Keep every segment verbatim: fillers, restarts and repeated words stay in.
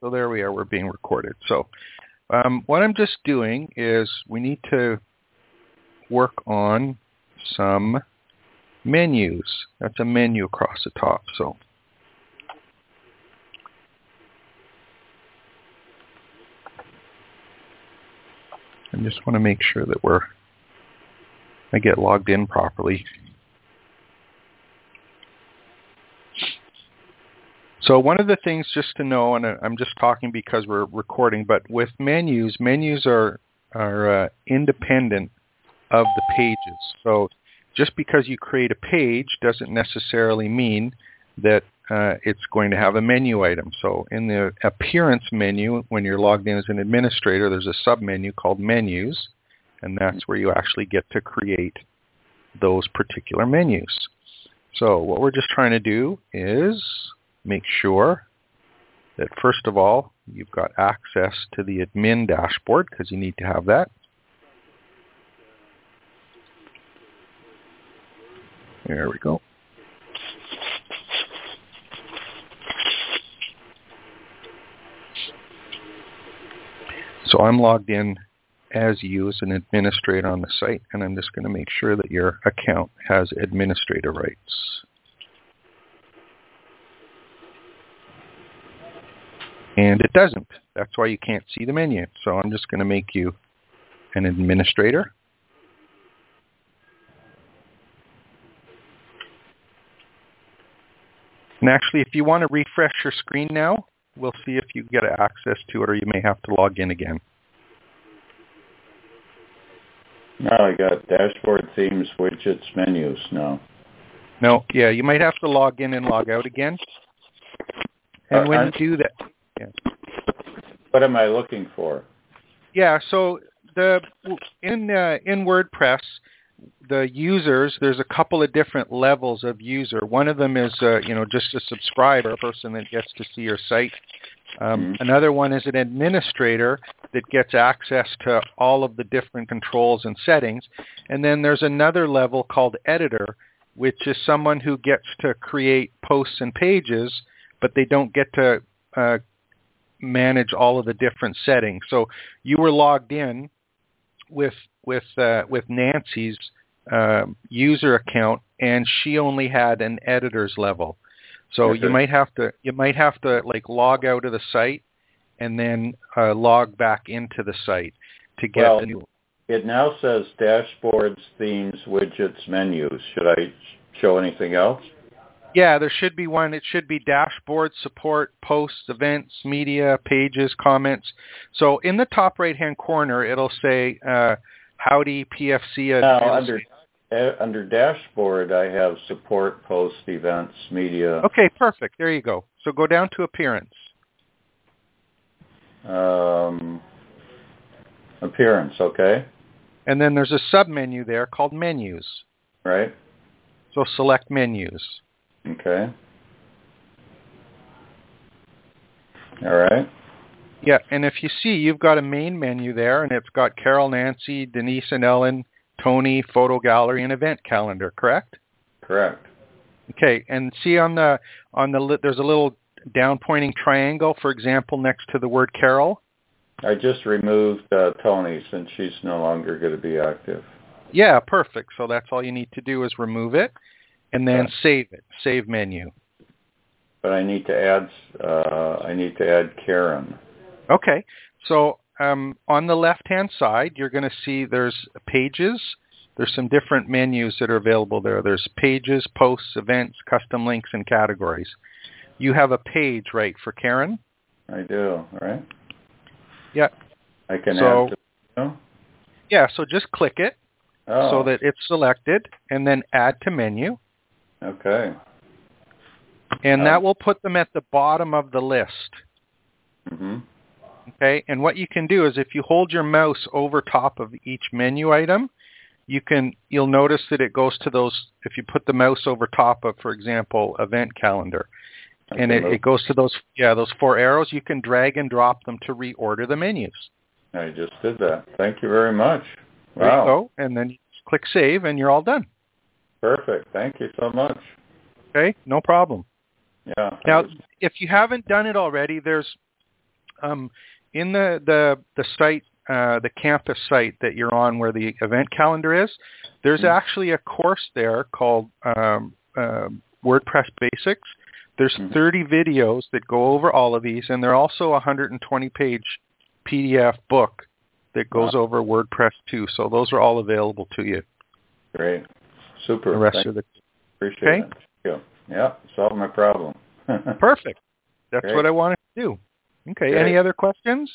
So there we are. We're being recorded. So um, what I'm just doing is we need to work on some menus. That's a menu across the top. So I just want to make sure that we're I get logged in properly. So one of the things just to know, and I'm just talking because we're recording, but with menus, menus are are uh, independent of the pages. So just because you create a page doesn't necessarily mean that uh, it's going to have a menu item. So in the appearance menu, when you're logged in as an administrator, there's a submenu called menus, and that's where you actually get to create those particular menus. So what we're just trying to do is make sure that, first of all, you've got access to the admin dashboard because you need to have that. There we go. So I'm logged in as you as an administrator on the site, and I'm just going to make sure that your account has administrator rights. And it doesn't. That's why you can't see the menu. So I'm just going to make you an administrator. And actually, if you want to refresh your screen now, we'll see if you get access to it, or you may have to log in again. No, I got dashboard, themes, widgets, menus. No. No, yeah, you might have to log in and log out again. And uh, when I'm, you do that, yeah. What am I looking for? Yeah, so the in uh, in WordPress, the users, there's a couple of different levels of user. One of them is uh, you know just a subscriber, a person that gets to see your site. Um, mm-hmm. Another one is an administrator that gets access to all of the different controls and settings. And then there's another level called editor, which is someone who gets to create posts and pages, but they don't get to uh, manage all of the different settings. So you were logged in with with uh, with Nancy's uh, user account, and she only had an editor's level. So mm-hmm. you might have to you might have to like log out of the site and then uh, log back into the site to get well, the new. It now says dashboards, themes, widgets, menus. Should I show anything else? Yeah, there should be one. It should be dashboards, support, posts, events, media, pages, comments. So in the top right-hand corner, it'll say uh, Howdy P F C. Now, under, under dashboard, I have support, posts, events, media. Okay, perfect. There you go. So go down to appearance. Um, appearance, okay. And then there's a submenu there called menus. Right. So select menus. Okay. All right. Yeah, and if you see, you've got a main menu there, and it's got Carol, Nancy, Denise, and Ellen, Tony, photo gallery, and event calendar. Correct? Correct. Okay, and see on the on the there's a little down pointing triangle, for example, next to the word Carol. I just removed uh, Tony since she's no longer going to be active. Yeah, perfect. So that's all you need to do is remove it. And then save it, save menu. But I need to add, uh, I need to add Karen. Okay. So um, on the left-hand side, you're going to see there's pages. There's some different menus that are available there. There's pages, posts, events, custom links, and categories. You have a page, right, for Karen? I do, right? Yeah. I can so, add to menu? Yeah, so just click it oh. so that it's selected, and then add to menu. Okay. And that will put them at the bottom of the list. Mm-hmm. Okay. And what you can do is if you hold your mouse over top of each menu item, you can, you'll notice that it goes to those, if you put the mouse over top of, for example, event calendar, okay. and it, it goes to those, yeah, those four arrows, you can drag and drop them to reorder the menus. I just did that. Thank you very much. Wow. There you go. And then click save and you're all done. Perfect. Thank you so much. Okay, no problem. Yeah. Now, was... if you haven't done it already, there's um, in the, the, the site, uh, the campus site that you're on where the event calendar is, there's mm-hmm. actually a course there called um, uh, WordPress Basics. There's mm-hmm. thirty videos that go over all of these, and they're also a one hundred twenty page P D F book that goes wow. over WordPress too. So those are all available to you. Great. Super. The rest Thank of the Appreciate okay? that. Yeah. yeah, solve my problem. Perfect. That's Great. What I wanted to do. Okay, Great. Any other questions?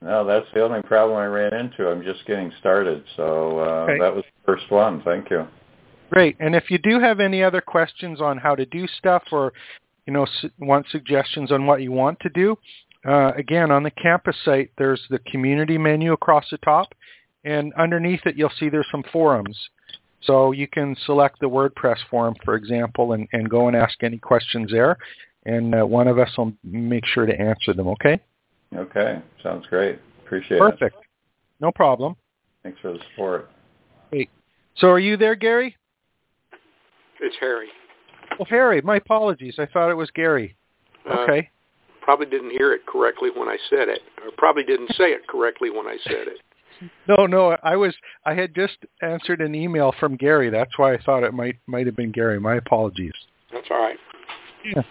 No, that's the only problem I ran into. I'm just getting started. So uh, okay. that was the first one. Thank you. Great. And if you do have any other questions on how to do stuff or, you know, su- want suggestions on what you want to do, uh, again, on the campus site, there's the community menu across the top. And underneath it, you'll see there's some forums. So you can select the WordPress forum, for example, and, and go and ask any questions there. And uh, one of us will make sure to answer them, okay? Okay. Sounds great. Appreciate Perfect. It. Perfect. No problem. Thanks for the support. Hey. So are you there, Gary? It's Harry. Well, Harry, my apologies. I thought it was Gary. Okay. Uh, probably didn't hear it correctly when I said it. Or probably didn't say it correctly when I said it. No, no, I was. I had just answered an email from Gary. That's why I thought it might might have been Gary. My apologies. That's all right. Yeah.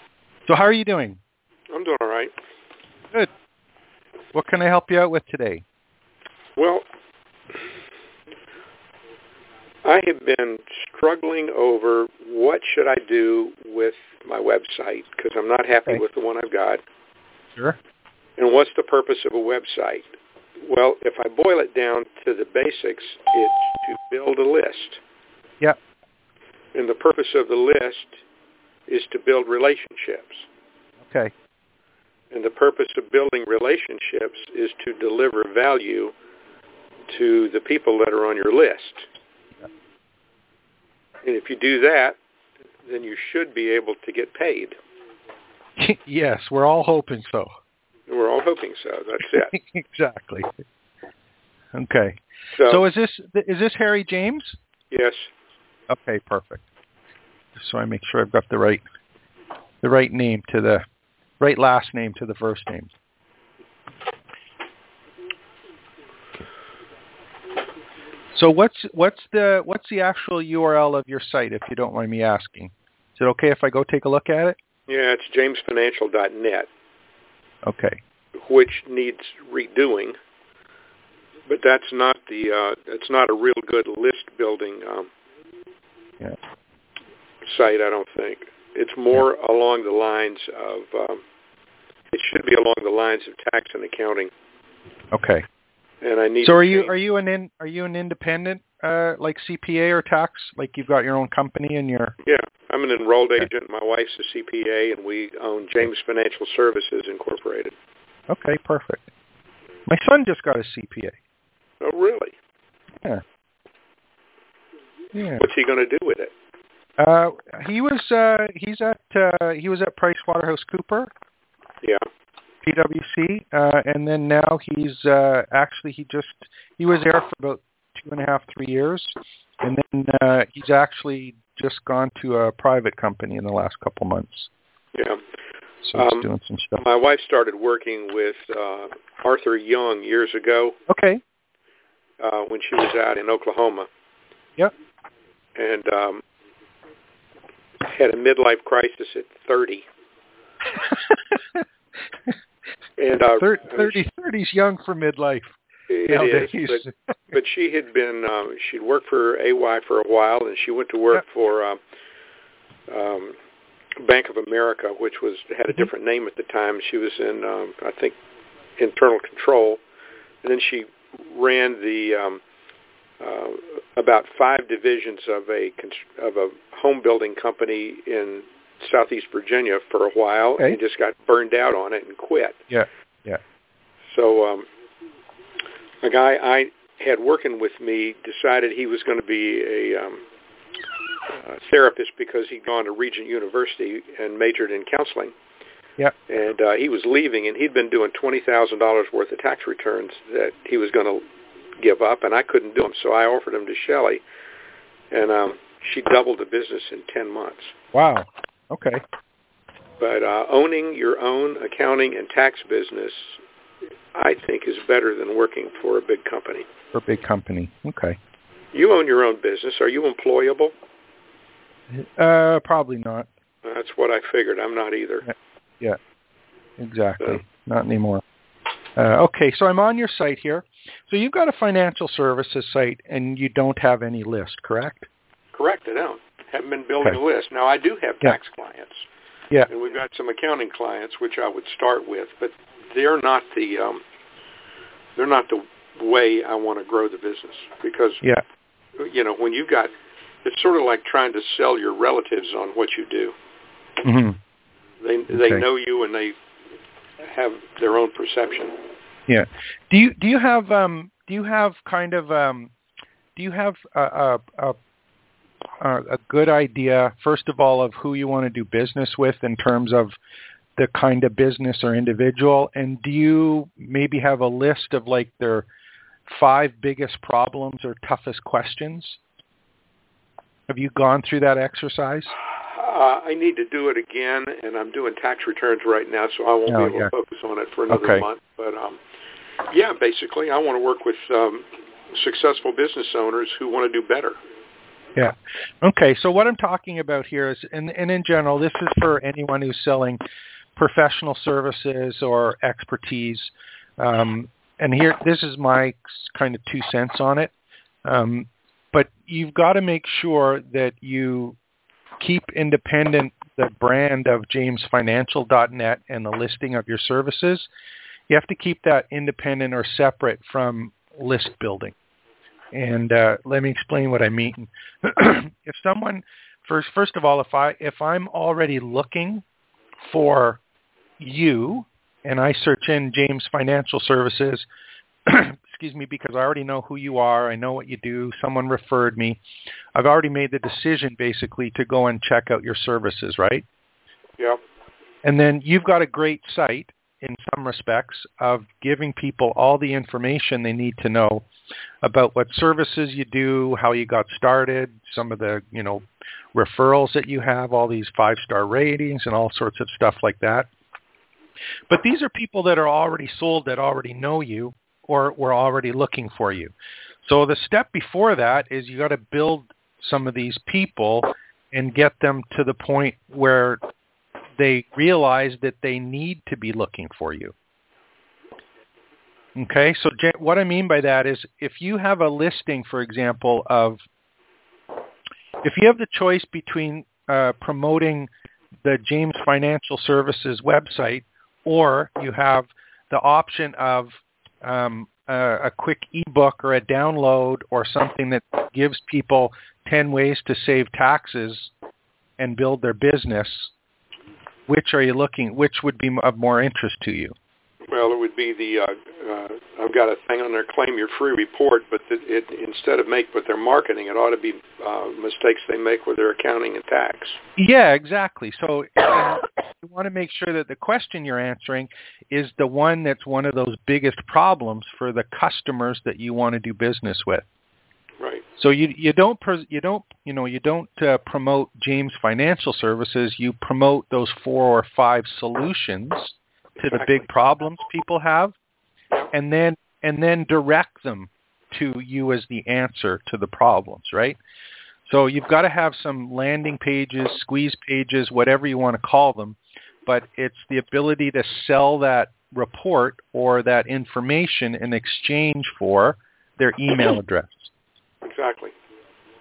So how are you doing? I'm doing all right. Good. What can I help you out with today? Well, I have been struggling over what should I do with my website because I'm not happy okay. with the one I've got. Sure. And what's the purpose of a website? Well, if I boil it down to the basics, it's to build a list. Yeah. And the purpose of the list is to build relationships. Okay. And the purpose of building relationships is to deliver value to the people that are on your list. Yeah. And if you do that, then you should be able to get paid. Yes, we're all hoping so. We're all hoping so. That's it. Exactly. Okay. So, so is this is this Harry James? Yes. Okay, perfect. Just so I make sure I've got the right the right name to the right last name to the first name. So what's what's the what's the actual U R L of your site, if you don't mind me asking? Is it okay if I go take a look at it? Yeah, it's james financial dot net. Okay. Which needs redoing, but that's not the uh, that's not a real good list building um, yeah. site, I don't think. It's more yeah. along the lines of um, it should be along the lines of tax and accounting. Okay. And I need. So are you are you an in, are you an independent uh, like C P A or tax, like you've got your own company and your? Yeah, I'm an enrolled okay. agent. My wife's a C P A, and we own James Financial Services Incorporated. Okay, perfect. My son just got a C P A. Oh, really? Yeah. Yeah. What's he going to do with it? Uh, he was uh, he's at uh, he was at Pricewaterhouse Cooper. Yeah. P W C, uh, and then now he's uh, actually he just he was there for about two and a half, three years, and then uh, he's actually just gone to a private company in the last couple months. Yeah, so he's um, doing some stuff. My wife started working with uh, Arthur Young years ago. Okay, uh, when she was out in Oklahoma. Yep, and um, had a midlife crisis at thirty. And uh, thirty, thirty's young for midlife. It is, but, but she had been, um, she'd worked for A Y for a while, and she went to work yeah. for um, um, Bank of America, which was had a different name at the time. She was in, um, I think, internal control, and then she ran the um, uh, about five divisions of a of a home building company in Southeast Virginia for a while okay. and just got burned out on it and quit. Yeah, yeah. So um, a guy I had working with me decided he was going to be a, um, a therapist because he'd gone to Regent University and majored in counseling. Yeah. And uh, he was leaving, and he'd been doing twenty thousand dollars worth of tax returns that he was going to give up, and I couldn't do them, so I offered them to Shelley, and um, she doubled the business in ten months. Wow. Okay. But uh, owning your own accounting and tax business, I think, is better than working for a big company. For a big company. Okay. You own your own business. Are you employable? Uh, probably not. That's what I figured. I'm not either. Yeah, yeah. Exactly. So. Not anymore. Uh, okay, so I'm on your site here. So you've got a financial services site, and you don't have any list, correct? Correct, I don't. Haven't been building okay. a list. Now, I do have yeah. tax clients. Yeah. And we've got some accounting clients, which I would start with, but they're not the um, they're not the way I want to grow the business because, yeah. you know, when you've got, it's sort of like trying to sell your relatives on what you do. Mm-hmm. They okay. they know you and they have their own perception. Yeah. Do you do you have um do you have kind of um do you have a a, a a good idea first of all of who you want to do business with in terms of the kind of business or individual, and do you maybe have a list of like their five biggest problems or toughest questions? Have you gone through that exercise? Uh, I need to do it again, and I'm doing tax returns right now, so I won't oh, be able yeah. to focus on it for another okay. month. But um, yeah, basically, I want to work with um, successful business owners who want to do better. Yeah. Okay. So what I'm talking about here is, and, and in general, this is for anyone who's selling professional services or expertise. Um, and here, this is my kind of two cents on it. Um, but you've got to make sure that you keep independent the brand of james financial dot net and the listing of your services. You have to keep that independent or separate from list building. And uh, let me explain what I mean. If someone, first, first of all, if I if I'm already looking for you, and I search in James Financial Services, excuse me, because I already know who you are, I know what you do, someone referred me, I've already made the decision basically to go and check out your services, right? Yeah. And then you've got a great site in some respects of giving people all the information they need to know about what services you do, how you got started, some of the, you know, referrals that you have, all these five-star ratings and all sorts of stuff like that. But these are people that are already sold, that already know you, or were already looking for you. So the step before that is you got to build some of these people and get them to the point where they realize that they need to be looking for you. Okay, so what I mean by that is if you have a listing, for example, of if you have the choice between uh, promoting the James Financial Services website, or you have the option of um, a, a quick ebook or a download or something that gives people ten ways to save taxes and build their business, which are you looking? Which would be of more interest to you? Well, it would be the uh, uh, I've got a thing on there, claim your free report, but the, it instead of make with their marketing, it ought to be uh, mistakes they make with their accounting and tax. Yeah, exactly. So uh, you want to make sure that the question you're answering is the one that's one of those biggest problems for the customers that you want to do business with. Right. So you you don't you don't you know you don't uh, promote James Financial Services. You promote those four or five solutions to exactly. the big problems people have, and then and then direct them to you as the answer to the problems, right? So you've got to have some landing pages, squeeze pages, whatever you want to call them, but it's the ability to sell that report or that information in exchange for their email address. Exactly.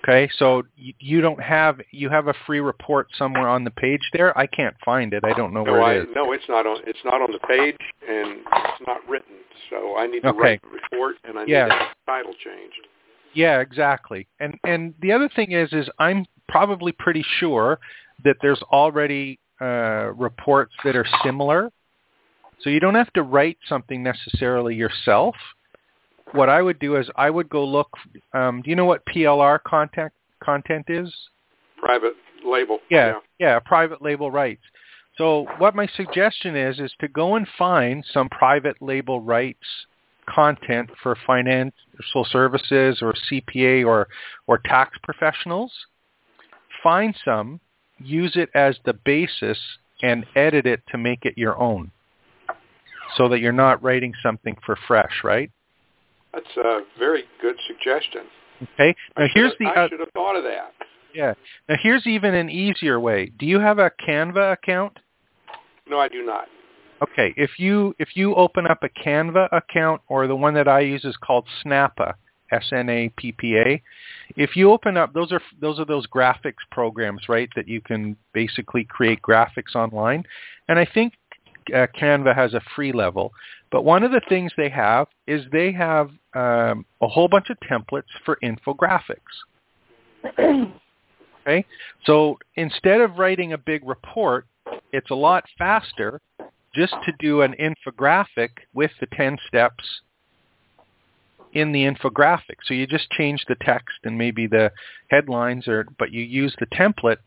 Okay, so you don't have you have a free report somewhere on the page there. I can't find it. I don't know no, where I, it is. No, it's not on it's not on the page, and it's not written. So I need to okay. write the report, and I yeah. need that title changed. Yeah, exactly. And and the other thing is, is I'm probably pretty sure that there's already uh, reports that are similar. So you don't have to write something necessarily yourself. What I would do is I would go look. Um, do you know what P L R content content is? Private label. Yeah, yeah, yeah, private label rights. So what my suggestion is is to go and find some private label rights content for financial services or C P A or or tax professionals. Find some, use it as the basis and edit it to make it your own so that you're not writing something for fresh, right? That's a very good suggestion. Okay. Now here's the I should have thought of that. Yeah. Now here's even an easier way. Do you have a Canva account? No, I do not. Okay. If you if you open up a Canva account, or the one that I use is called Snappa, S N A P P A. If you open up, those are those are those graphics programs, right, that you can basically create graphics online. And I think uh, Canva has a free level. But one of the things they have is they have um, a whole bunch of templates for infographics. Okay? So instead of writing a big report, it's a lot faster just to do an infographic with the ten steps in the infographic. So you just change the text and maybe the headlines, or but you use the template.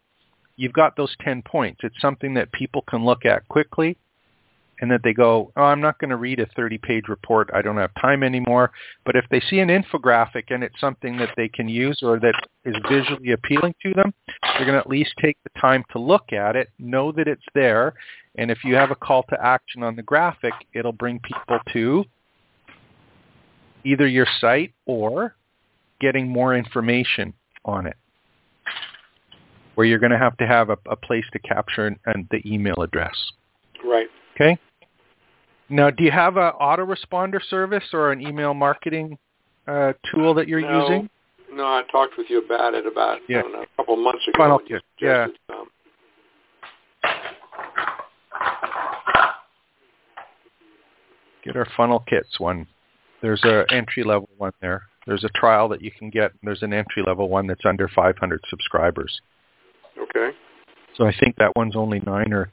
You've got those ten points. It's something that people can look at quickly and that they go, oh, I'm not going to read a thirty-page report. I don't have time anymore. But if they see an infographic and it's something that they can use or that is visually appealing to them, they're going to at least take the time to look at it, know that it's there. And if you have a call to action on the graphic, it'll bring people to either your site or getting more information on it, where you're going to have to have a, a place to capture an, an, the email address. Right. Okay. Now, do you have an autoresponder service or an email marketing uh, tool that you're no, using? No, I talked with you about it about yeah. I don't know, a couple of months ago. Yeah. Some. Get our FunnelKits one. There's an entry-level one there. There's a trial that you can get. There's an entry-level one that's under five hundred subscribers. Okay. So I think that one's only nine or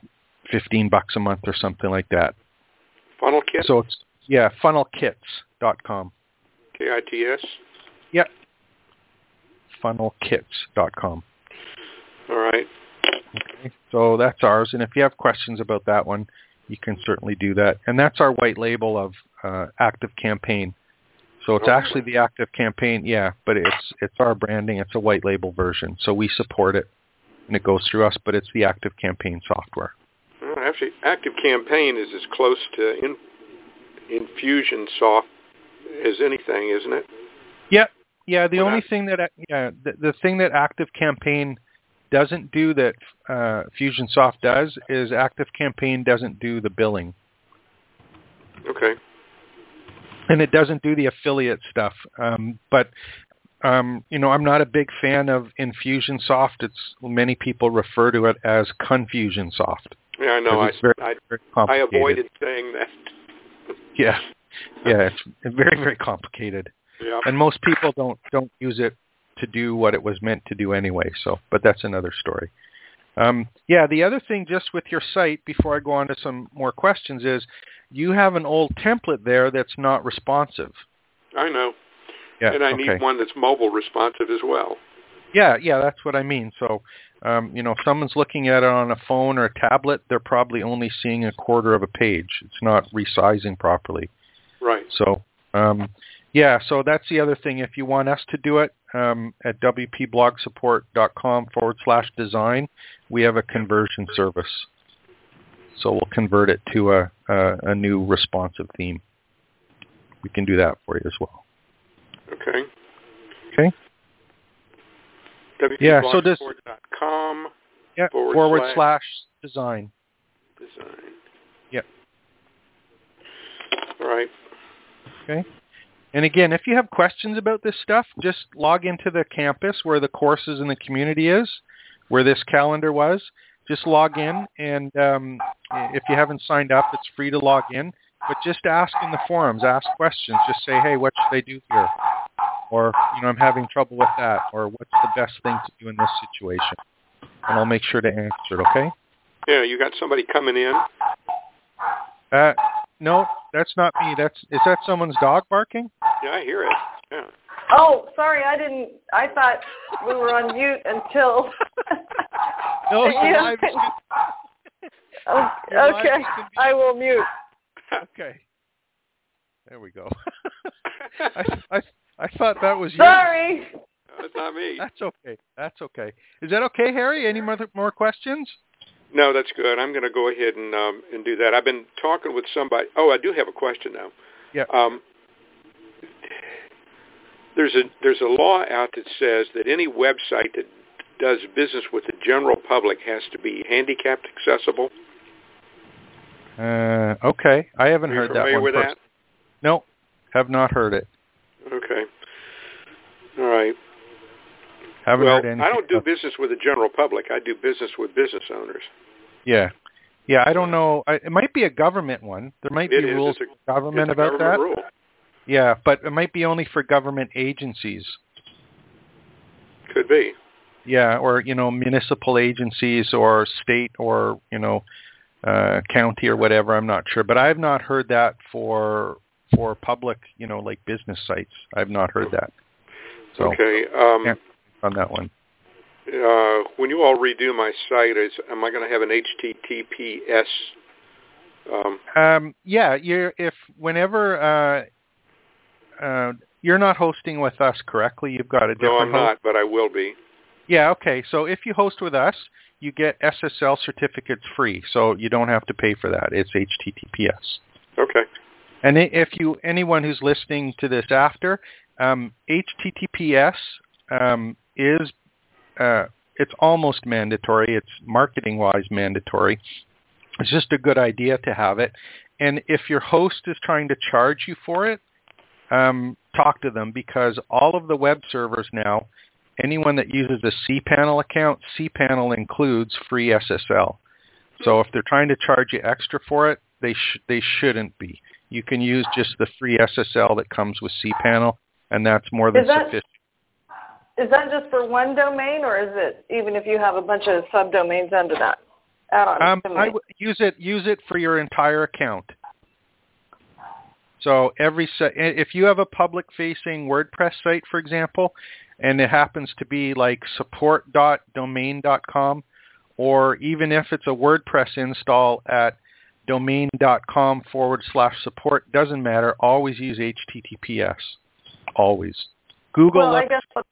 fifteen bucks a month or something like that. FunnelKit? So it's, yeah, funnel kits dot com. K I T S? Yep. funnel kits dot com. All right. Okay. So that's ours. And if you have questions about that one, you can certainly do that. And that's our white label of uh, ActiveCampaign. So it's actually the ActiveCampaign, yeah, but it's it's our branding. It's a white label version. So we support it, and it goes through us, but it's the ActiveCampaign software. Well, actually, ActiveCampaign is as close to in, InfusionSoft as anything, isn't it? Yeah, yeah. The when only I... thing that yeah, the, the thing that ActiveCampaign doesn't do that uh, FusionSoft does is ActiveCampaign doesn't do the billing. Okay. And it doesn't do the affiliate stuff. Um, but, um, you know, I'm not a big fan of InfusionSoft. It's many people refer to it as Confusionsoft. Yeah, I know. I, very, I, very I avoided saying that. yeah. Yeah, it's very, very complicated. Yeah. And most people don't, don't use it to do what it was meant to do anyway. So, but that's another story. Um, yeah, the other thing just with your site, before I go on to some more questions, is you have an old template there that's not responsive. I know. Yeah, and I okay. need one that's mobile responsive as well. Yeah, yeah, that's what I mean. So, um, you know, if someone's looking at it on a phone or a tablet, they're probably only seeing a quarter of a page. It's not resizing properly. Right. So, um, yeah, so that's the other thing. If you want us to do it, um, at W P blog support dot com forward slash design, we have a conversion service. So we'll convert it to a, a, a new responsive theme. We can do that for you as well. Okay. Okay. Yeah, so does .com yeah, forward, forward slash, slash design. Design. Yep. All right. Okay. And again, if you have questions about this stuff, just log into the campus where the courses and the community is, where this calendar was. Just log in, and um, if you haven't signed up, it's free to log in. But just ask in the forums, ask questions. Just say, hey, what should I do here? Or, you know, I'm having trouble with that. Or what's the best thing to do in this situation? And I'll make sure to answer it, okay? Yeah, you got somebody coming in? Uh, no, that's not me. That's is that someone's dog barking? Yeah, I hear it. Yeah. Oh, sorry, I didn't. I thought we were on mute until... No, you yeah. live. oh, okay, I will mute. Okay, there we go. I, I I thought that was you. Sorry. That's no, not me. That's okay. That's okay. Is that okay, Harry? Any more more questions? No, that's good. I'm going to go ahead and um, and do that. I've been talking with somebody. Oh, I do have a question now. Yeah. Um, there's a there's a law out that says that any website that does business with the general public has to be handicapped accessible. Uh, okay, I haven't heard that one. Are you familiar with that? No, have not heard it. Okay. All right. Haven't heard anything. Well, I don't do business with the general public. I do business with business owners. Yeah. Yeah, I don't know. I, it might be a government one. There might be rules for government about that. Yeah, but it might be only for government agencies. Could be. Yeah, or, you know, municipal agencies or state or, you know, uh, county or whatever. I'm not sure. But I've not heard that for for public, you know, like business sites. I've not heard that. So, okay. Um, yeah. On that one. Uh, when you all redo my site, is am I going to have an H T T P S? Um, um, yeah, you're, if whenever uh, uh, you're not hosting with us correctly, you've got a different. No, I'm host. Not, but I will be. Yeah, okay. So if you host with us, you get S S L certificates free, so you don't have to pay for that. It's H T T P S. Okay. And if you anyone who's listening to this after um, H T T P S. Um, is uh, it's almost mandatory. It's marketing-wise mandatory. It's just a good idea to have it. And if your host is trying to charge you for it, um, talk to them, because all of the web servers now, anyone that uses a cPanel account, cPanel includes free S S L. So if they're trying to charge you extra for it, they sh- they shouldn't be. You can use just the free S S L that comes with cPanel, and that's more than that- sufficient. Is that just for one domain, or is it even if you have a bunch of subdomains under that? Um, I w- use it use it for your entire account. So every se- if you have a public-facing WordPress site, for example, and it happens to be like support dot domain dot com, or even if it's a WordPress install at domain.com forward slash support, doesn't matter, always use H T T P S. Always. Google well, I guess what,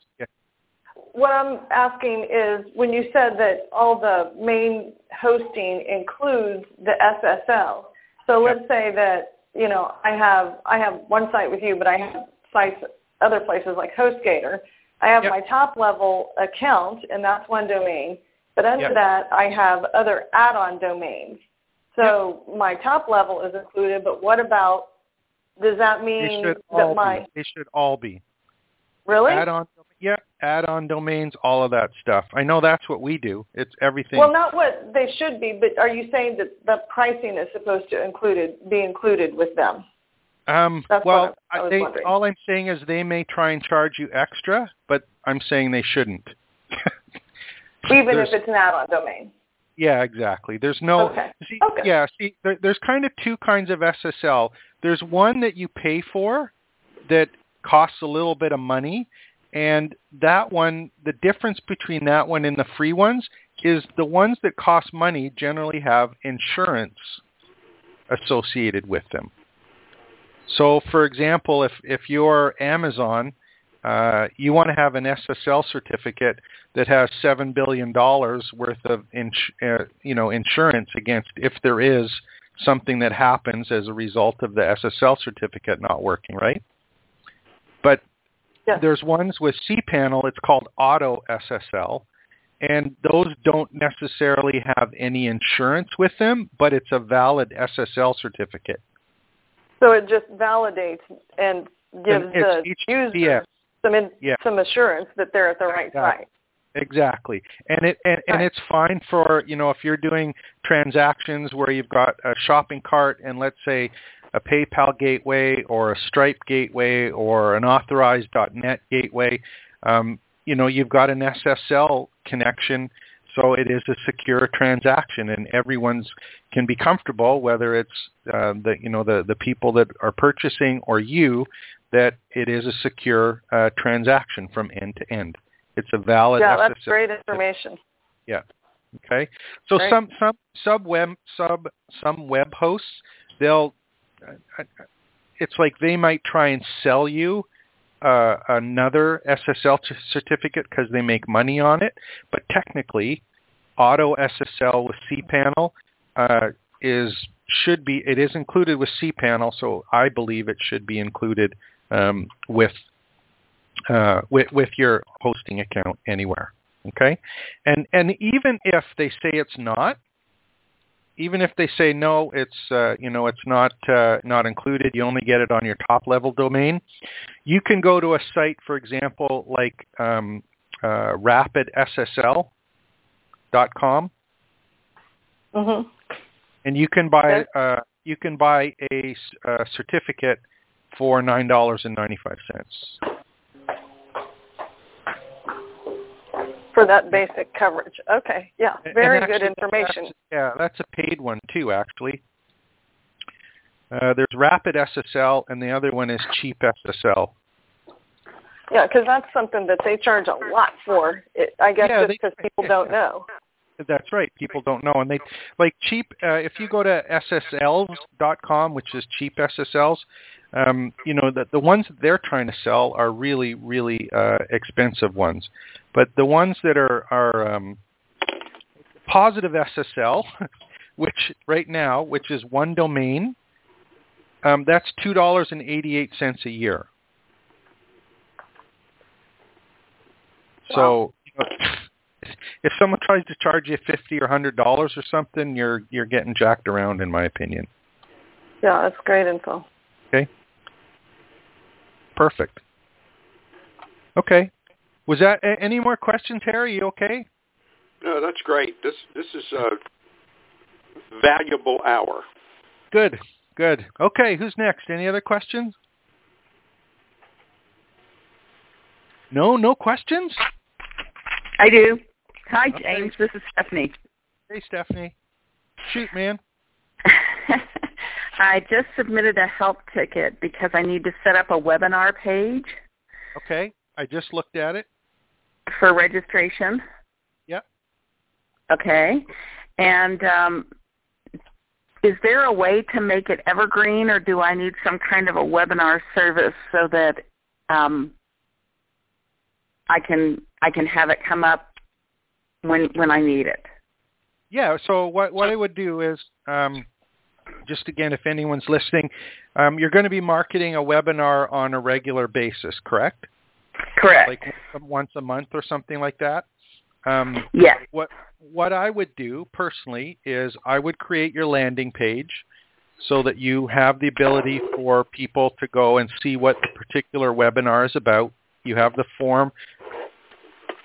what I'm asking is, when you said that all the main hosting includes the S S L, so let's say that, you know, I have I have one site with you, but I have sites other places like HostGator. I have yep. my top-level account, and that's one domain, but under yep. that I have other add-on domains. So yep. my top-level is included, but what about, does that mean that my... They should all be. Really? Add-on, yeah, add-on domains, all of that stuff. I know that's what we do. It's everything. Well, not what they should be, but are you saying that the pricing is supposed to included be included with them? Um, that's well, I, I they, all I'm saying is they may try and charge you extra, but I'm saying they shouldn't. Even if it's an add-on domain. Yeah, exactly. There's no. Okay. See, okay. Yeah. See, there, there's kind of two kinds of S S L. There's one that you pay for, that costs a little bit of money, and that one, the difference between that one and the free ones is the ones that cost money generally have insurance associated with them. So, for example, if, if you're Amazon, uh, you want to have an S S L certificate that has seven billion dollars worth of ins- uh, you know, insurance against if there is something that happens as a result of the S S L certificate not working, right? But yeah. there's ones with cPanel, it's called auto S S L, and those don't necessarily have any insurance with them, but it's a valid S S L certificate. So it just validates and gives and the user yeah. some in, yeah. some assurance that they're at the right exactly. site. Exactly. And it and, right. and it's fine for, you know, if you're doing transactions where you've got a shopping cart and let's say a PayPal gateway or a Stripe gateway or an authorize dot net gateway, um, you know, you've got an S S L connection, so it is a secure transaction, and everyone's can be comfortable, whether it's uh, the you know the, the people that are purchasing or you, that it is a secure uh, transaction from end to end. It's a valid. Yeah, S S L. That's great information. Yeah. Okay. So great. some some sub web sub some web hosts, they'll. It's like they might try and sell you uh, another S S L certificate because they make money on it, but technically auto S S L with cPanel uh, is should be it is included with cPanel, so I believe it should be included um, with, uh, with with your hosting account anywhere. Okay, and and even if they say it's not, even if they say no, it's uh, you know it's not uh, not included. You only get it on your top level domain. You can go to a site, for example, like um, uh, Rapid S S L dot com, mm-hmm. and you can buy uh, you can buy a, a certificate for nine dollars and ninety five cents. For that basic coverage. Okay, yeah, very actually, good information. That's, yeah, that's a paid one too, actually. Uh, there's Rapid S S L, and the other one is Cheap S S L. Yeah, because that's something that they charge a lot for. It, I guess yeah, just because people yeah. don't know. That's right, people don't know, and they like cheap. Uh, if you go to S S Ls dot com, which is Cheap S S Ls, um, you know that the ones that they're trying to sell are really, really uh, expensive ones. But the ones that are, are um, positive S S L, which right now, which is one domain, um, that's two dollars and eighty-eight cents a year. Wow. So if someone tries to charge you fifty dollars or one hundred dollars or something, you're you're getting jacked around, in my opinion. Yeah, that's great info. Okay. Perfect. Okay. Was that any more questions, Harry? You okay? No, that's great. This this is a valuable hour. Good, good. Okay, who's next? Any other questions? No, no questions? I do. Hi, okay. James. This is Stephanie. Hey, Stephanie. Shoot, man. I just submitted a help ticket because I need to set up a webinar page. Okay. I just looked at it. For registration? Yep. Okay. And um, is there a way to make it evergreen, or do I need some kind of a webinar service so that um, I can I can have it come up when when I need it? Yeah. So what what I would do is um, just again, if anyone's listening, um, you're going to be marketing a webinar on a regular basis, correct? Correct. Like once a month or something like that. Um, yeah. What What I would do personally is I would create your landing page so that you have the ability for people to go and see what the particular webinar is about. You have the form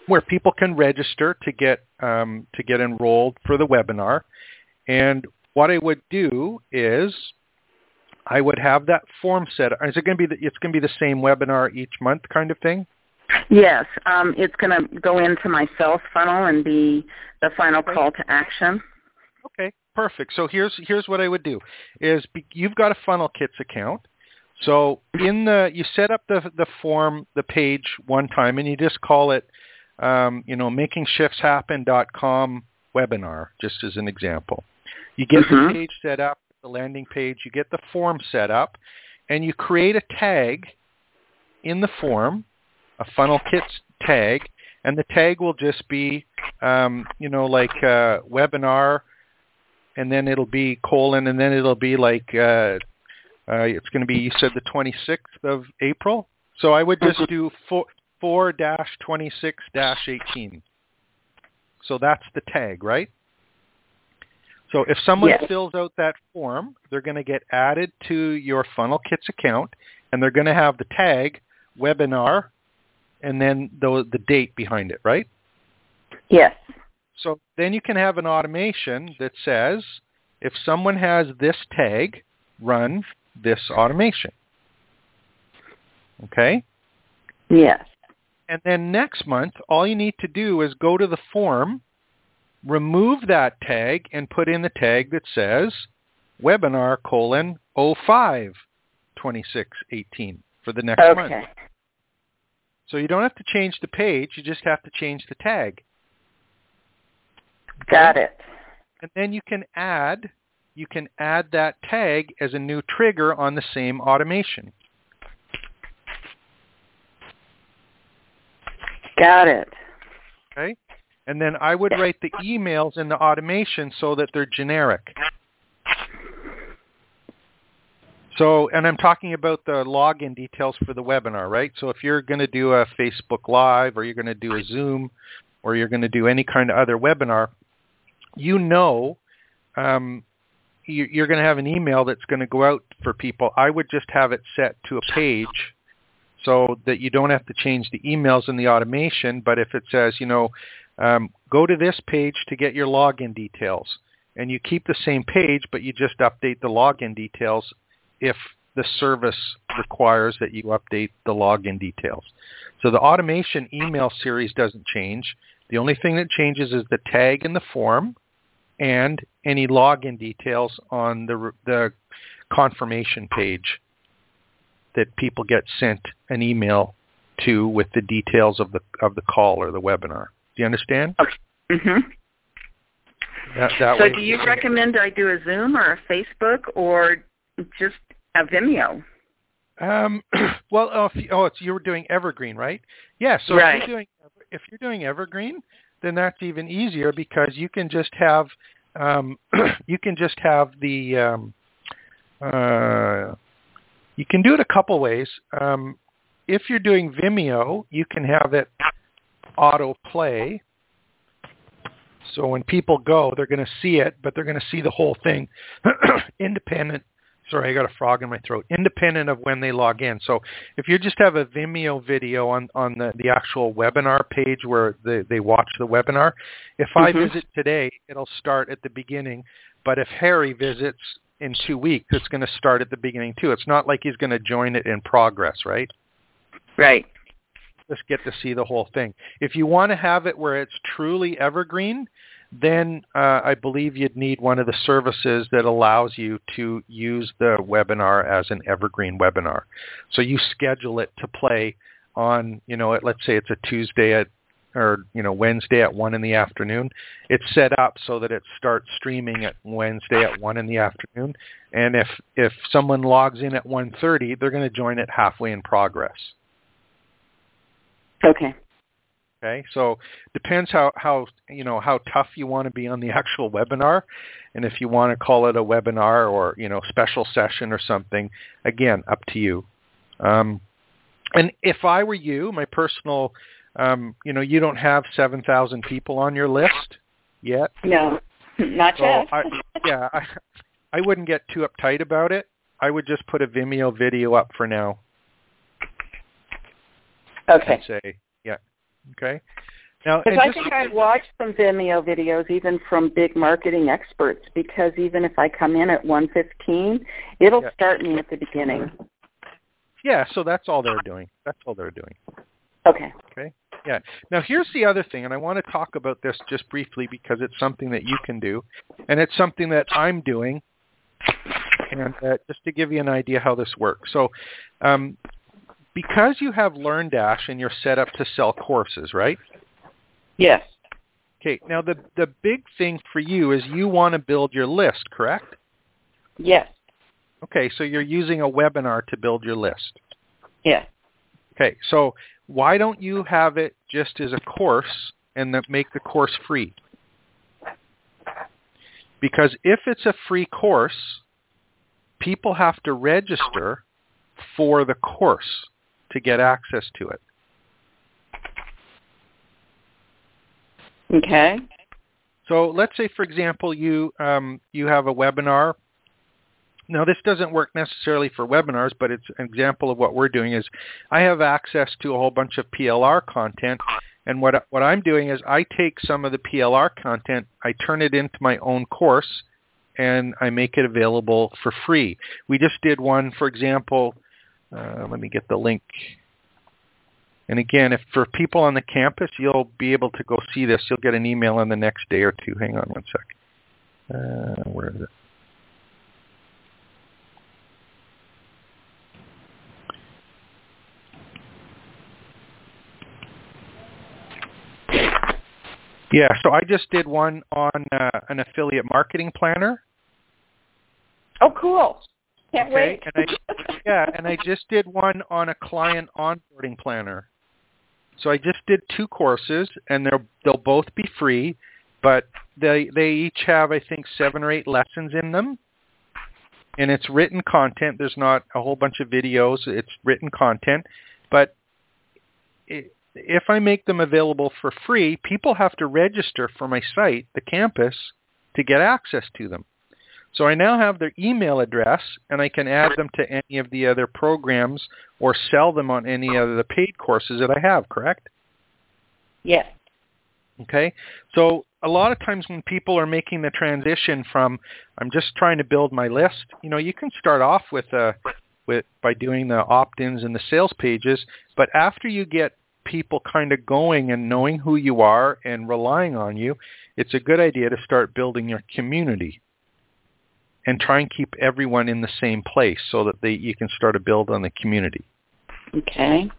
where people can register to get um, to get enrolled for the webinar. And what I would do is I would have that form set up. Is it going to be? The, it's going to be the same webinar each month, kind of thing. Yes, um, it's going to go into my sales funnel and be the final call to action. Okay, perfect. So here's here's what I would do: is be, you've got a FunnelKits account, so in the you set up the the form, the page one time, and you just call it, um, you know, making shifts happen dot com webinar, just as an example. You get mm-hmm. the page set up. The landing page, you get the form set up, and you create a tag in the form, a FunnelKits tag, and the tag will just be, um, you know, like uh, webinar, and then it'll be colon, and then it'll be like, uh, uh, it's going to be, you said the twenty-sixth of April, so I would just do four dash twenty-six dash eighteen. So that's the tag, right? So if someone yes. fills out that form, they're going to get added to your FunnelKits account, and they're going to have the tag, webinar, and then the, the date behind it, right? Yes. So then you can have an automation that says, if someone has this tag, run this automation. Okay? Yes. And then next month, all you need to do is go to the form, remove that tag, and put in the tag that says webinar colon oh five twenty-six eighteen for the next okay. month. So you don't have to change the page. You just have to change the tag. Got okay? it. And then you can add you can add that tag as a new trigger on the same automation. Got it. Okay. And then I would rate the emails and the automation so that they're generic. So, and I'm talking about the login details for the webinar, right? So if you're going to do a Facebook Live or you're going to do a Zoom or you're going to do any kind of other webinar, you know um, you, you're going to have an email that's going to go out for people. I would just have it set to a page so that you don't have to change the emails and the automation. But if it says, you know, um, go to this page to get your login details, and you keep the same page, but you just update the login details if the service requires that you update the login details. So the automation email series doesn't change. The only thing that changes is the tag in the form and any login details on the, the confirmation page that people get sent an email to with the details of the of the call or the webinar. Do you understand? Okay. Mm-hmm. That, that so way, do you recommend I do a Zoom or a Facebook or just a Vimeo? Um, well, oh, if, oh it's, you were doing Evergreen, right? Yeah, so right. If, you're doing, if you're doing Evergreen, then that's even easier because you can just have um, you can just have the um, uh, you can do it a couple ways. Um, if you're doing Vimeo, you can have it auto play. So when people go, they're going to see it, but they're going to see the whole thing independent. Sorry, I got a frog in my throat. Independent of when they log in. So if you just have a Vimeo video on, on the, the actual webinar page where the, they watch the webinar, if mm-hmm. I visit today, it'll start at the beginning. But if Harry visits in two weeks, it's going to start at the beginning too. It's not like he's going to join it in progress, right? Right. Just get to see the whole thing. If you want to have it where it's truly evergreen, then uh, I believe you'd need one of the services that allows you to use the webinar as an evergreen webinar. So you schedule it to play on, you know, let's say it's a Tuesday at, or, you know, Wednesday at one in the afternoon. It's set up so that it starts streaming at Wednesday at one in the afternoon. And if, if someone logs in at one thirty, they're going to join it halfway in progress. Okay. Okay, so depends how, how you know how tough you want to be on the actual webinar, and if you want to call it a webinar or you know special session or something, again up to you. Um, and if I were you, my personal, um, you know, you don't have seven thousand people on your list yet. No, not so yet. I, yeah, I, I wouldn't get too uptight about it. I would just put a Vimeo video up for now. Okay. I'd say yeah. Okay. Now, because I think I watch some Vimeo videos, even from big marketing experts, because even if I come in at one fifteen, it'll yeah. start me at the beginning. Yeah, so that's all they're doing. That's all they're doing. Okay. Okay. Yeah. Now, here's the other thing, and I want to talk about this just briefly because it's something that you can do, and it's something that I'm doing, and uh, just to give you an idea how this works. So, um, because you have LearnDash and you're set up to sell courses, right? Yes. Okay. Now, the, the big thing for you is you want to build your list, correct? Yes. Okay. So you're using a webinar to build your list. Yes. Okay. So why don't you have it just as a course and the, make the course free? Because if it's a free course, people have to register for the course to get access to it. Okay. So let's say, for example, you um, you have a webinar. Now, this doesn't work necessarily for webinars, but it's an example of what we're doing is I have access to a whole bunch of P L R content, and what what I'm doing is I take some of the P L R content, I turn it into my own course, and I make it available for free. We just did one, for example. Uh, let me get the link. And again, if for people on the campus, you'll be able to go see this. You'll get an email in the next day or two. Hang on one sec. Uh, where is it? Yeah, so I just did one on uh, an affiliate marketing planner. Oh, cool. Can't okay. wait. and I, yeah, and I just did one on a client onboarding planner. So I just did two courses, and they'll they'll both be free, but they they each have, I think, seven or eight lessons in them. And it's written content. There's not a whole bunch of videos. It's written content. But it, if I make them available for free, people have to register for my site, the campus, to get access to them. So I now have their email address, and I can add them to any of the other programs or sell them on any of the paid courses that I have, correct? Yes. Okay. So a lot of times when people are making the transition from I'm just trying to build my list, you know, you can start off with a, with by doing the opt-ins and the sales pages, but after you get people kind of going and knowing who you are and relying on you, it's a good idea to start building your community and try and keep everyone in the same place so that they, you can start to build on the community. Okay.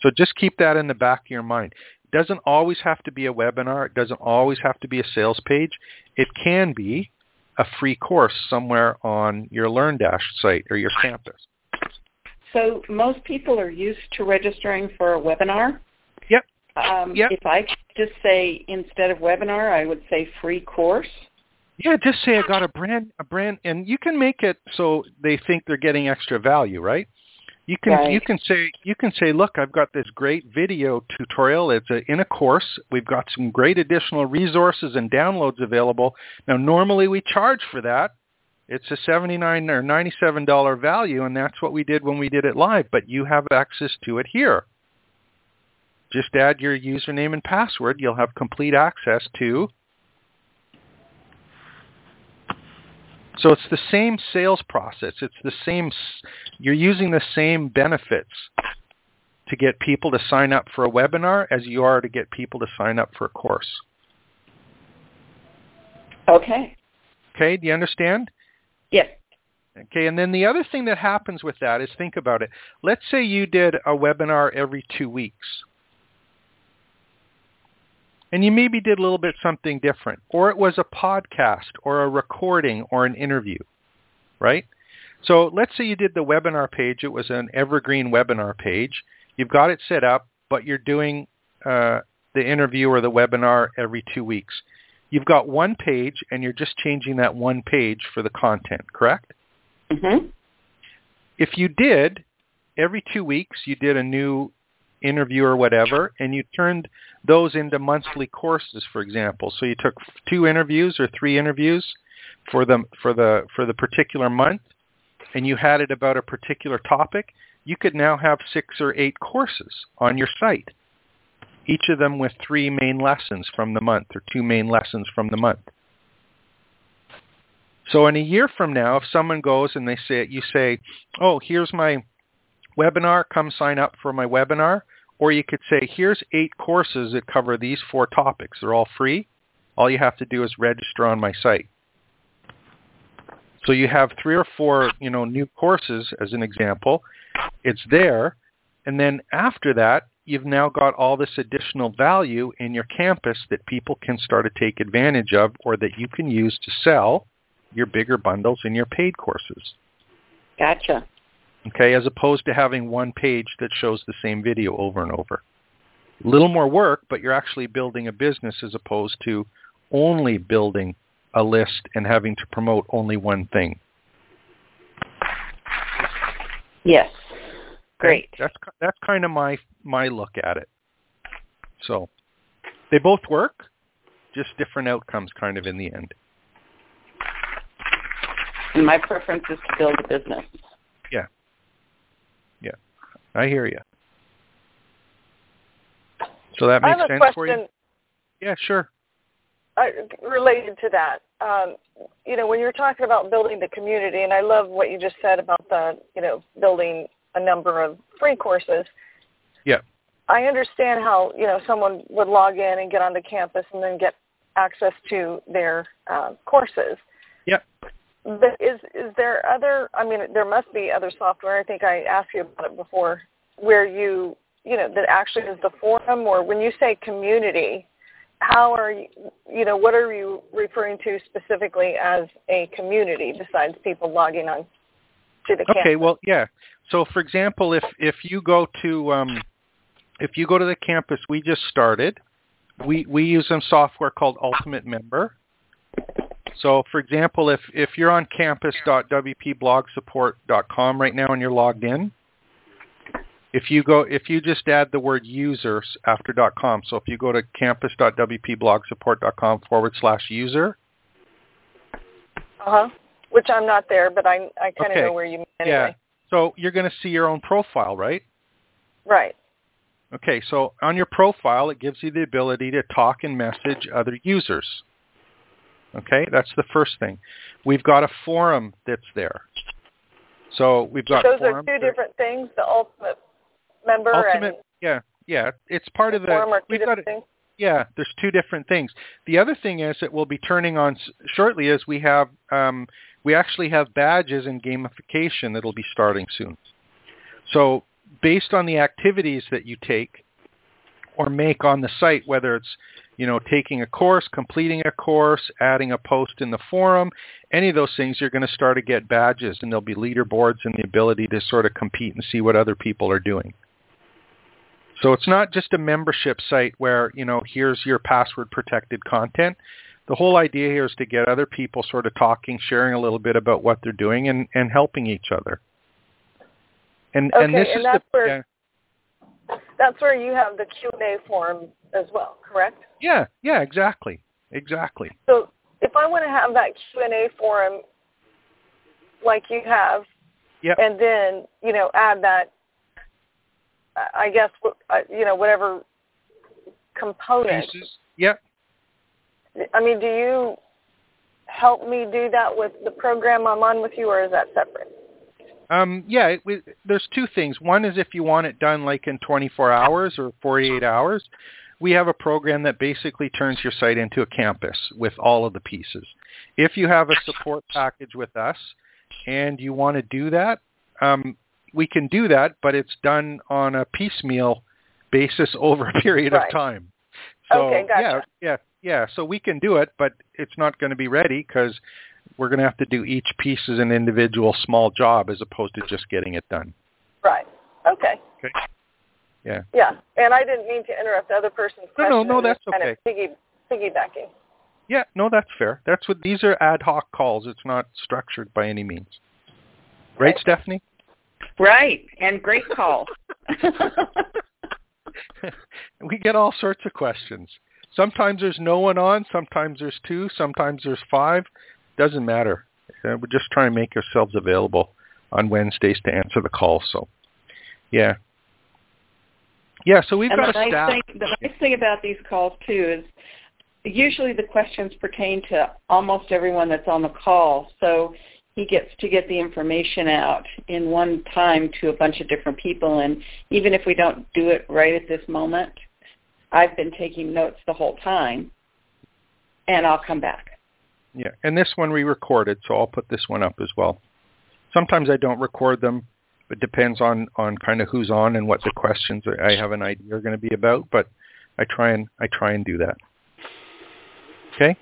So just keep that in the back of your mind. It doesn't always have to be a webinar. It doesn't always have to be a sales page. It can be a free course somewhere on your LearnDash site or your campus. So most people are used to registering for a webinar. Yep. Um, yep. If I just say instead of webinar, I would say free course. Yeah, just say I got a brand, a brand, and you can make it so they think they're getting extra value, right? You can right. you can say you can say, look, I've got this great video tutorial. It's a, in a course. We've got some great additional resources and downloads available. Now, normally we charge for that. It's a seventy-nine dollars or ninety-seven dollars value, and that's what we did when we did it live. But you have access to it here. Just add your username and password. You'll have complete access to. So it's the same sales process. It's the same, you're using the same benefits to get people to sign up for a webinar as you are to get people to sign up for a course. Okay. Okay, do you understand? Yes. Okay, and then the other thing that happens with that is think about it. Let's say you did a webinar every two weeks. And you maybe did a little bit something different, or it was a podcast or a recording or an interview, right? So let's say you did the webinar page. It was an evergreen webinar page. You've got it set up, but you're doing uh, the interview or the webinar every two weeks. You've got one page, and you're just changing that one page for the content, correct? Mm-hmm. If you did, every two weeks you did a new interview or whatever, and you turned those into monthly courses, for example. So you took two interviews or three interviews for the for the for the particular month, and you had it about a particular topic. You could now have six or eight courses on your site, each of them with three main lessons from the month or two main lessons from the month. So in a year from now, if someone goes and they say, you say, "Oh, here's my webinar, come sign up for my webinar," or you could say, here's eight courses that cover these four topics. They're all free. All you have to do is register on my site. So you have three or four, you know, new courses as an example. It's there. And then after that, you've now got all this additional value in your campus that people can start to take advantage of or that you can use to sell your bigger bundles and your paid courses. Gotcha. Okay, as opposed to having one page that shows the same video over and over. A little more work, but you're actually building a business as opposed to only building a list and having to promote only one thing. Yes. Great. That's that's kind of my my look at it. So they both work, just different outcomes kind of in the end. And my preference is to build a business. Yeah. Yeah, I hear you. So that makes sense for you? I have a question. Yeah, sure. I, related to that, um, you know, when you're talking about building the community, and I love what you just said about the, you know, building a number of free courses. Yeah. I understand how, you know, someone would log in and get onto campus and then get access to their uh, courses. Yeah. But is is there other, I mean, there must be other software, I think I asked you about it before, where you, you know, that actually is the forum, or when you say community, how are you, you know, what are you referring to specifically as a community besides people logging on to the campus? Okay, well, yeah. So, for example, if, if you go to, um, if you go to the campus we just started, we, we use some software called Ultimate Member. So, for example, if, if you're on campus dot W P blog support dot com right now and you're logged in, if you go, if you just add the word users after .com, so if you go to campus dot W P blog support dot com forward slash user. Uh-huh. Which I'm not there, but I, I kind of okay. know where you mean anyway. Yeah. So you're going to see your own profile, right? Right. Okay, so on your profile, it gives you the ability to talk and message other users. Okay, that's the first thing. We've got a forum that's there. So we've got Those forums are two different there. things, the Ultimate Member Ultimate, and yeah, yeah, it's part the of the forum are two we've different got a, things. Yeah, there's two different things. The other thing is that we'll be turning on shortly is we have um, we actually have badges and gamification that'll be starting soon. So based on the activities that you take or make on the site, whether it's you know taking a course, completing a course, adding a post in the forum, any of those things, you're going to start to get badges, and there'll be leaderboards and the ability to sort of compete and see what other people are doing. So it's not just a membership site where, you know, here's your password-protected content. The whole idea here is to get other people sort of talking, sharing a little bit about what they're doing, and, and helping each other. And, okay, and, this and is that's, the, where, yeah. that's where you have the Q and A forum as well, correct? Yeah, yeah, exactly, exactly. So if I want to have that Q and A forum like you have, yep. and then, you know, add that, I guess, you know, whatever component. Yep. I mean, do you help me do that with the program I'm on with you, or is that separate? Um, yeah, it, we, there's two things. One is if you want it done like in twenty-four hours or forty-eight hours, we have a program that basically turns your site into a campus with all of the pieces. If you have a support package with us and you want to do that, um, we can do that, but it's done on a piecemeal basis over a period right. of time. So, okay, gotcha. Yeah, yeah, yeah. So we can do it, but it's not going to be ready because we're going to have to do each piece as an individual small job as opposed to just getting it done. Right. Okay. Okay. Yeah. Yeah, and I didn't mean to interrupt the other person's question. No, no, no that's kind okay. of piggy, piggybacking. Yeah, no, that's fair. That's what these are ad hoc calls. It's not structured by any means. Right, right. Stephanie? Right, and great call. We get all sorts of questions. Sometimes there's no one on, sometimes there's two, sometimes there's five. Doesn't matter. We're just trying to make ourselves available on Wednesdays to answer the call. So, yeah. Yeah, so we've and got a nice staff. Thing, the nice thing about these calls, too, is usually the questions pertain to almost everyone that's on the call. So he gets to get the information out in one time to a bunch of different people. And even if we don't do it right at this moment, I've been taking notes the whole time, and I'll come back. Yeah, and this one we recorded, so I'll put this one up as well. Sometimes I don't record them. It depends on, on kind of who's on and what the questions I have an idea are going to be about, but I try and I try and do that. Okay?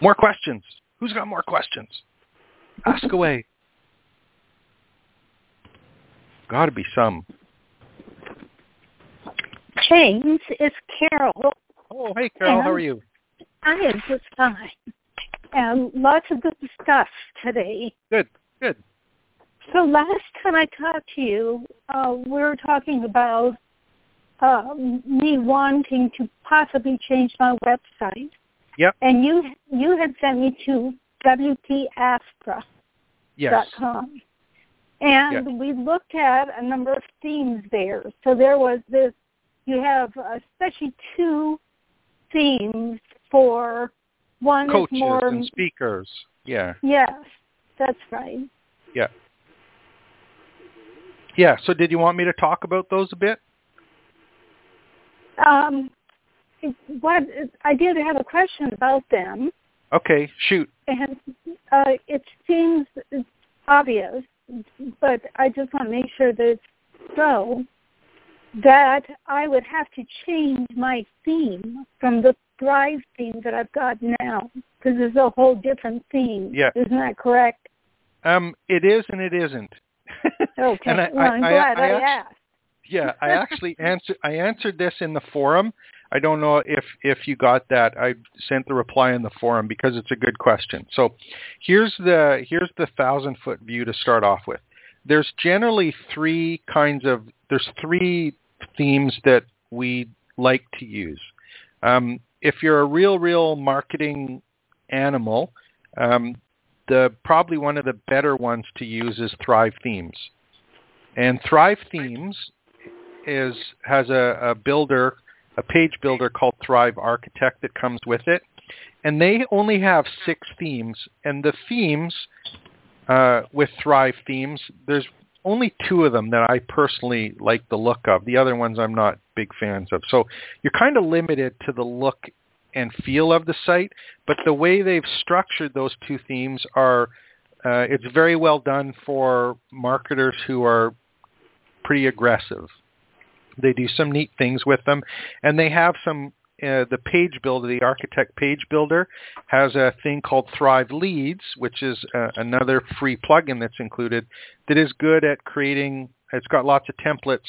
More questions. Who's got more questions? Ask away. Got to be some. James, it's Carol. Oh, hey, Carol. And how are you? I am just fine. And lots of good stuff today. Good, good. So last time I talked to you, uh, we were talking about uh, me wanting to possibly change my website. Yep. And you you had sent me to W P Astra dot com. Yes. And yep. we looked at a number of themes there. So there was this, you have especially two themes for one coaches is more, and speakers. Yeah. Yes, that's right. Yeah. Yeah, so did you want me to talk about those a bit? Um. What I did have a question about them. Okay, shoot. And uh, it seems it's obvious, but I just want to make sure that it's so, that I would have to change my theme from the Thrive theme that I've got now, because it's a whole different theme. Yeah. Isn't that correct? Um, it is and it isn't. Okay, and I, well, I, I'm I, glad I, I asked. Yeah, I actually answered I answered this in the forum. I don't know if, if you got that. I sent the reply in the forum because it's a good question. So here's the here's the thousand foot view to start off with. There's generally three kinds of there's three themes that we like to use. Um, if you're a real, real marketing animal, um, the probably one of the better ones to use is Thrive Themes. And Thrive Themes is has a, a builder, a page builder called Thrive Architect that comes with it. And they only have six themes. And the themes uh, with Thrive Themes, there's only two of them that I personally like the look of. The other ones I'm not big fans of. So you're kind of limited to the look and feel of the site. But the way they've structured those two themes are uh, it's very well done for marketers who are pretty aggressive. They do some neat things with them. And they have some, uh, the page builder, the Architect page builder, has a thing called Thrive Leads, which is uh, another free plugin that's included that is good at creating, it's got lots of templates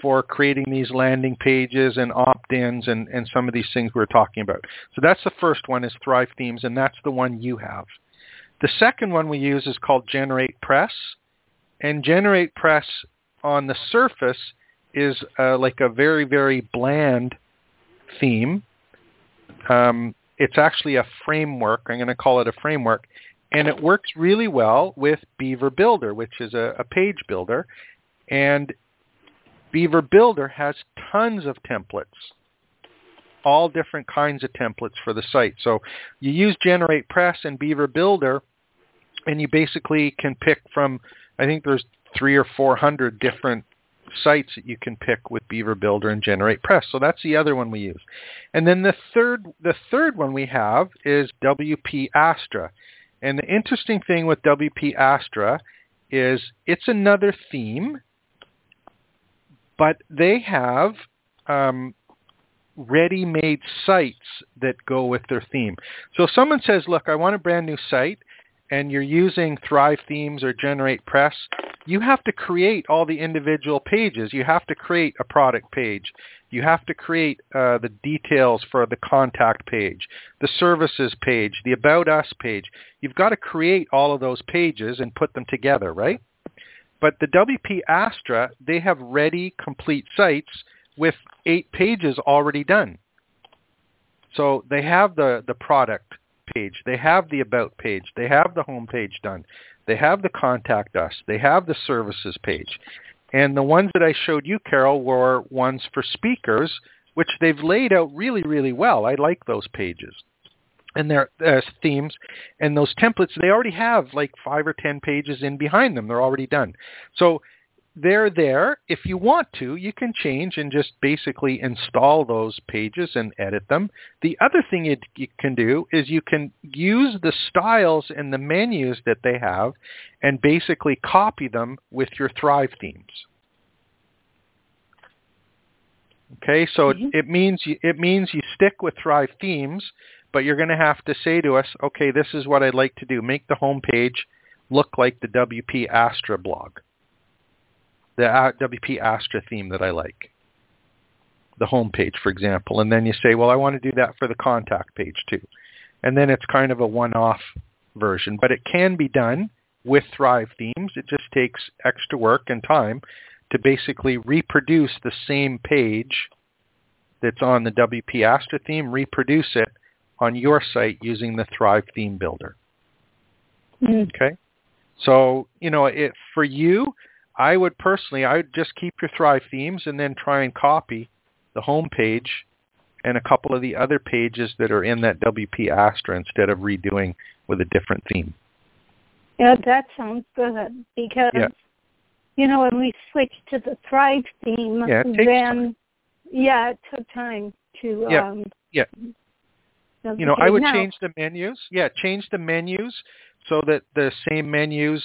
for creating these landing pages and opt-ins and, and some of these things we were talking about. So that's the first one is Thrive Themes, and that's the one you have. The second one we use is called Generate Press. And Generate Press on the surface is uh, like a very, very bland theme. Um, it's actually a framework. I'm going to call it a framework. And it works really well with Beaver Builder, which is a, a page builder. And Beaver Builder has tons of templates, all different kinds of templates for the site. So you use Generate Press and Beaver Builder, and you basically can pick from, I think there's three or four hundred different sites that you can pick with Beaver Builder and Generate Press. So that's the other one we use. And then the third, the third one we have is W P Astra. And the interesting thing with W P Astra is it's another theme, but they have um, ready-made sites that go with their theme. So if someone says, look, I want a brand new site, and you're using Thrive Themes or Generate Press, you have to create all the individual pages. You have to create a product page. You have to create uh, the details for the contact page, the services page, the About Us page. You've got to create all of those pages and put them together, right? But the W P Astra, they have ready, complete sites with eight pages already done. So they have the, the product page. They have the About page. They have the home page done. They have the Contact Us. They have the Services page. And the ones that I showed you, Carol, were ones for speakers, which they've laid out really, really well. I like those pages and their uh, themes and those templates. They already have like five or ten pages in behind them. They're already done. So they're there. If you want to, you can change and just basically install those pages and edit them. The other thing you, you can do is you can use the styles and the menus that they have and basically copy them with your Thrive Themes. Okay, so mm-hmm. it, it means you, it means you stick with Thrive Themes, but you're going to have to say to us, okay, this is what I'd like to do. Make the home page look like the W P Astra blog. The W P Astra theme that I like, the home page, for example. And then you say, well, I want to do that for the contact page too. And then it's kind of a one-off version. But it can be done with Thrive Themes. It just takes extra work and time to basically reproduce the same page that's on the W P Astra theme, reproduce it on your site using the Thrive Theme Builder. Mm-hmm. Okay? So, you know, it, for you... I would personally, I would just keep your Thrive Themes and then try and copy the home page and a couple of the other pages that are in that W P Astra instead of redoing with a different theme. Yeah, that sounds good because, yeah. you know, when we switched to the Thrive Theme, yeah, it then, yeah, it took time to... Yeah, um, yeah. You know, I would now. change the menus. Yeah, change the menus so that the same menus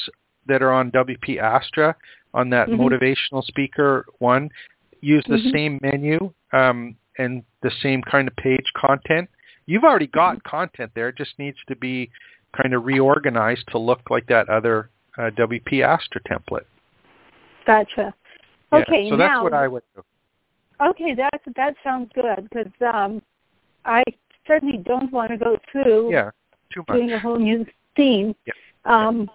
that are on W P Astra, on that mm-hmm. motivational speaker one, use the mm-hmm. same menu um, and the same kind of page content. You've already got mm-hmm. content there. It just needs to be kind of reorganized to look like that other uh, W P Astra template. Gotcha. Yeah, okay, so now, that's what I would do. Okay, that that sounds good, because um, I certainly don't want to go through yeah, too much. doing a whole new theme. Yeah. Um,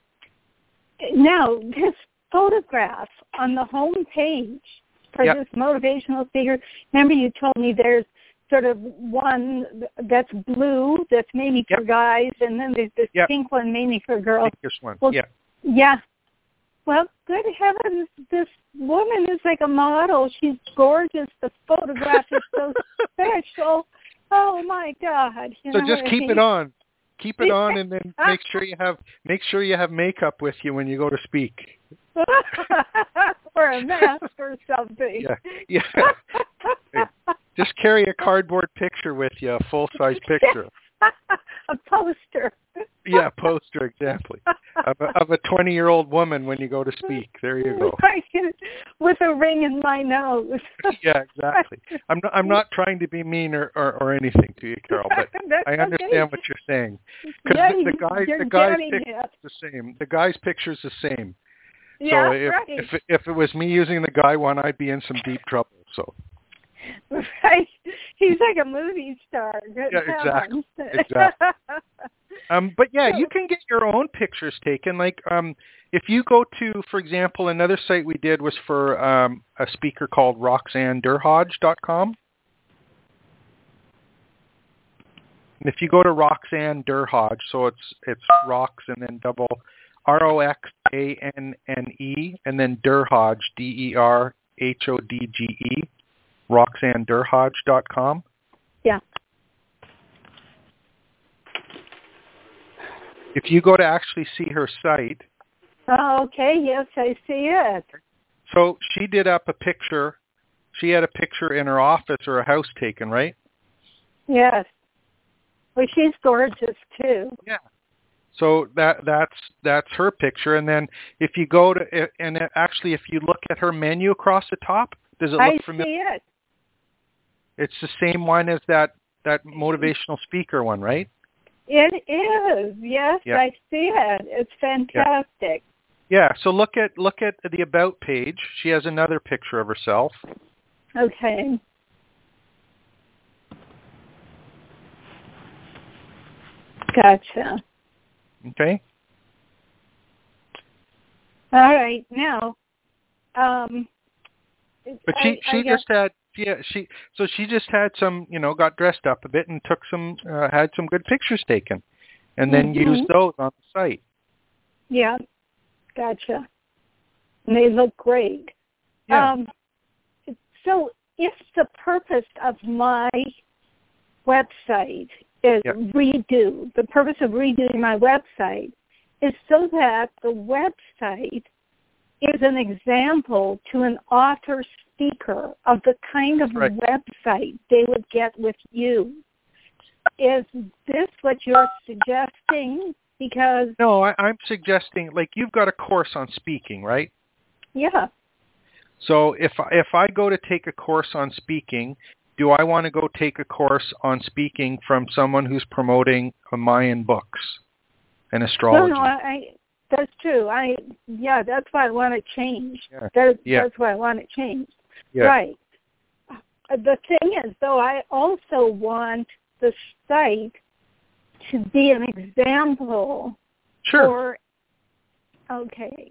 yeah. Now, this photograph on the home page for yeah. this motivational figure, remember you told me there's sort of one that's blue that's mainly yep. for guys, and then there's this yep. pink one mainly for girls. Pinkish one. Well, yeah. Yeah. Well, good heavens, this woman is like a model. She's gorgeous. The photograph is so special. Oh my God! You so know just keep I mean? it on, keep it on, and then make sure you have make sure you have makeup with you when you go to speak. Or a mask or something. Yeah. Yeah. Just carry a cardboard picture with you, a full-size picture. A poster. Yeah, a poster, exactly. Of a, of a twenty-year-old woman when you go to speak. There you go. With a ring in my nose. Yeah, exactly. I'm not, I'm not trying to be mean or, or, or anything to you, Carol, but I understand okay. what you're saying. Because yeah, the, the guys, the guys picture is the same. The guys' picture is the same. Yeah, so if, right. if, if it was me using the guy one, I'd be in some deep trouble, so... Right, he's like a movie star. Good yeah, exactly. exactly. Um, but yeah, you can get your own pictures taken. Like, um, if you go to, for example, another site we did was for um, a speaker called Roxanne Derhodge dot com. And if you go to Roxanne Derhodge, so it's it's Rox and then double R O X A N N E and then Derhodge D E R H O D G E. Roxanne Derhodge dot com. Yeah. If you go to actually see her site. Oh, okay. Yes, I see it. So she did up a picture. She had a picture in her office or a house taken, right? Yes. Well, she's gorgeous too. Yeah. So that that's that's her picture, and then if you go to and actually if you look at her menu across the top, does it look I familiar? I see it. It's the same one as that, that motivational speaker one, right? It is. Yes, yeah. I see it. It's fantastic. Yeah. yeah. So look at look at the about page. She has another picture of herself. Okay. Gotcha. Okay. All right. Now, um, but she I, she I just had. Yeah, she so she just had some, you know, got dressed up a bit and took some, uh, had some good pictures taken, and then mm-hmm. used those on the site. Yeah, gotcha. And they look great. Yeah. Um, so if the purpose of my website is yep. redo, the purpose of redoing my website is so that the website is an example to an author speaker of the kind of right. website they would get with you. Is this what you're suggesting? Because no, I, I'm suggesting, like, you've got a course on speaking, right? Yeah. So if if I go to take a course on speaking, do I want to go take a course on speaking from someone who's promoting Mayan books and astrology? No, no, I... That's true. I yeah. That's why I want to change. Yeah. That's, yeah. that's why I want to change. Yeah. Right. The thing is, though, I also want the site to be an example. Sure. For, okay.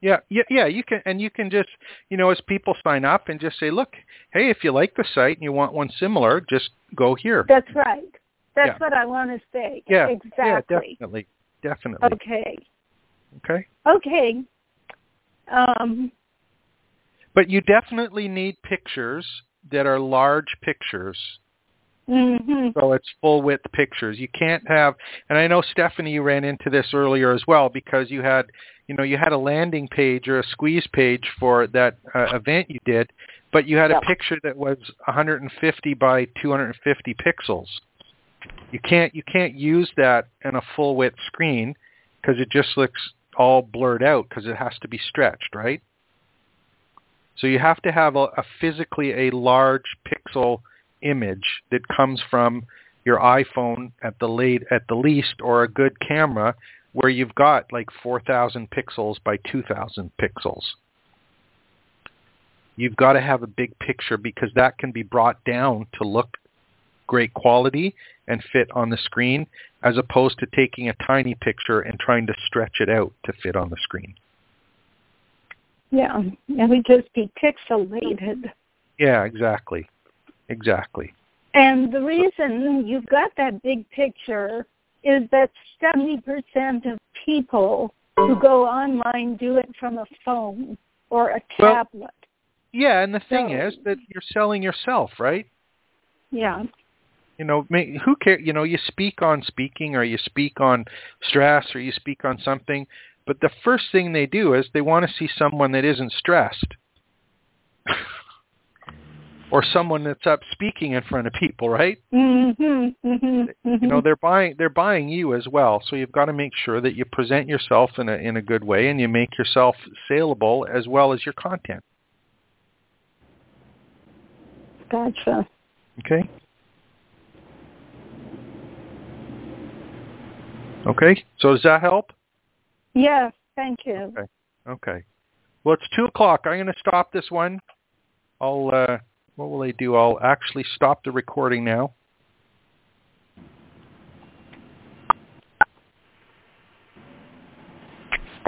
Yeah, yeah, yeah. You can and you can just, you know, as people sign up and just say, look, hey, if you like the site and you want one similar, just go here. That's right. That's yeah. what I want to say. Yeah. Exactly. Yeah, definitely. Definitely. Okay. Okay. Okay. Um, but you definitely need pictures that are large pictures. Mm-hmm. So it's full-width pictures. You can't have, and I know Stephanie, you ran into this earlier as well, because you had, you know, you had a landing page or a squeeze page for that uh, event you did, but you had yeah. a picture that was one hundred fifty by two hundred fifty pixels. You can't, you can't use that in a full-width screen because it just looks all blurred out because it has to be stretched, right? So you have to have a, a physically a large pixel image that comes from your iPhone at the late at the least, or a good camera where you've got like four thousand pixels by two thousand pixels. You've got to have a big picture, because that can be brought down to look great quality and fit on the screen, as opposed to taking a tiny picture and trying to stretch it out to fit on the screen. Yeah, and we just be pixelated. Yeah, exactly. Exactly. And the reason you've got that big picture is that seventy percent of people who go online do it from a phone or a tablet. Well, yeah, and the thing so, is that you're selling yourself, right? Yeah. You know, who cares? You know, you speak on speaking, or you speak on stress, or you speak on something, but the first thing they do is they want to see someone that isn't stressed. Or someone that's up speaking in front of people, right? Mm-hmm, mm-hmm, mm-hmm. You know, they're buying they're buying you as well. So you've got to make sure that you present yourself in a in a good way, and you make yourself saleable as well as your content. Gotcha. Okay. Okay. So does that help? Yes. Thank you. Okay. Okay. Well, it's two o'clock. I'm going to stop this one. I'll. Uh, What will I do? I'll actually stop the recording now.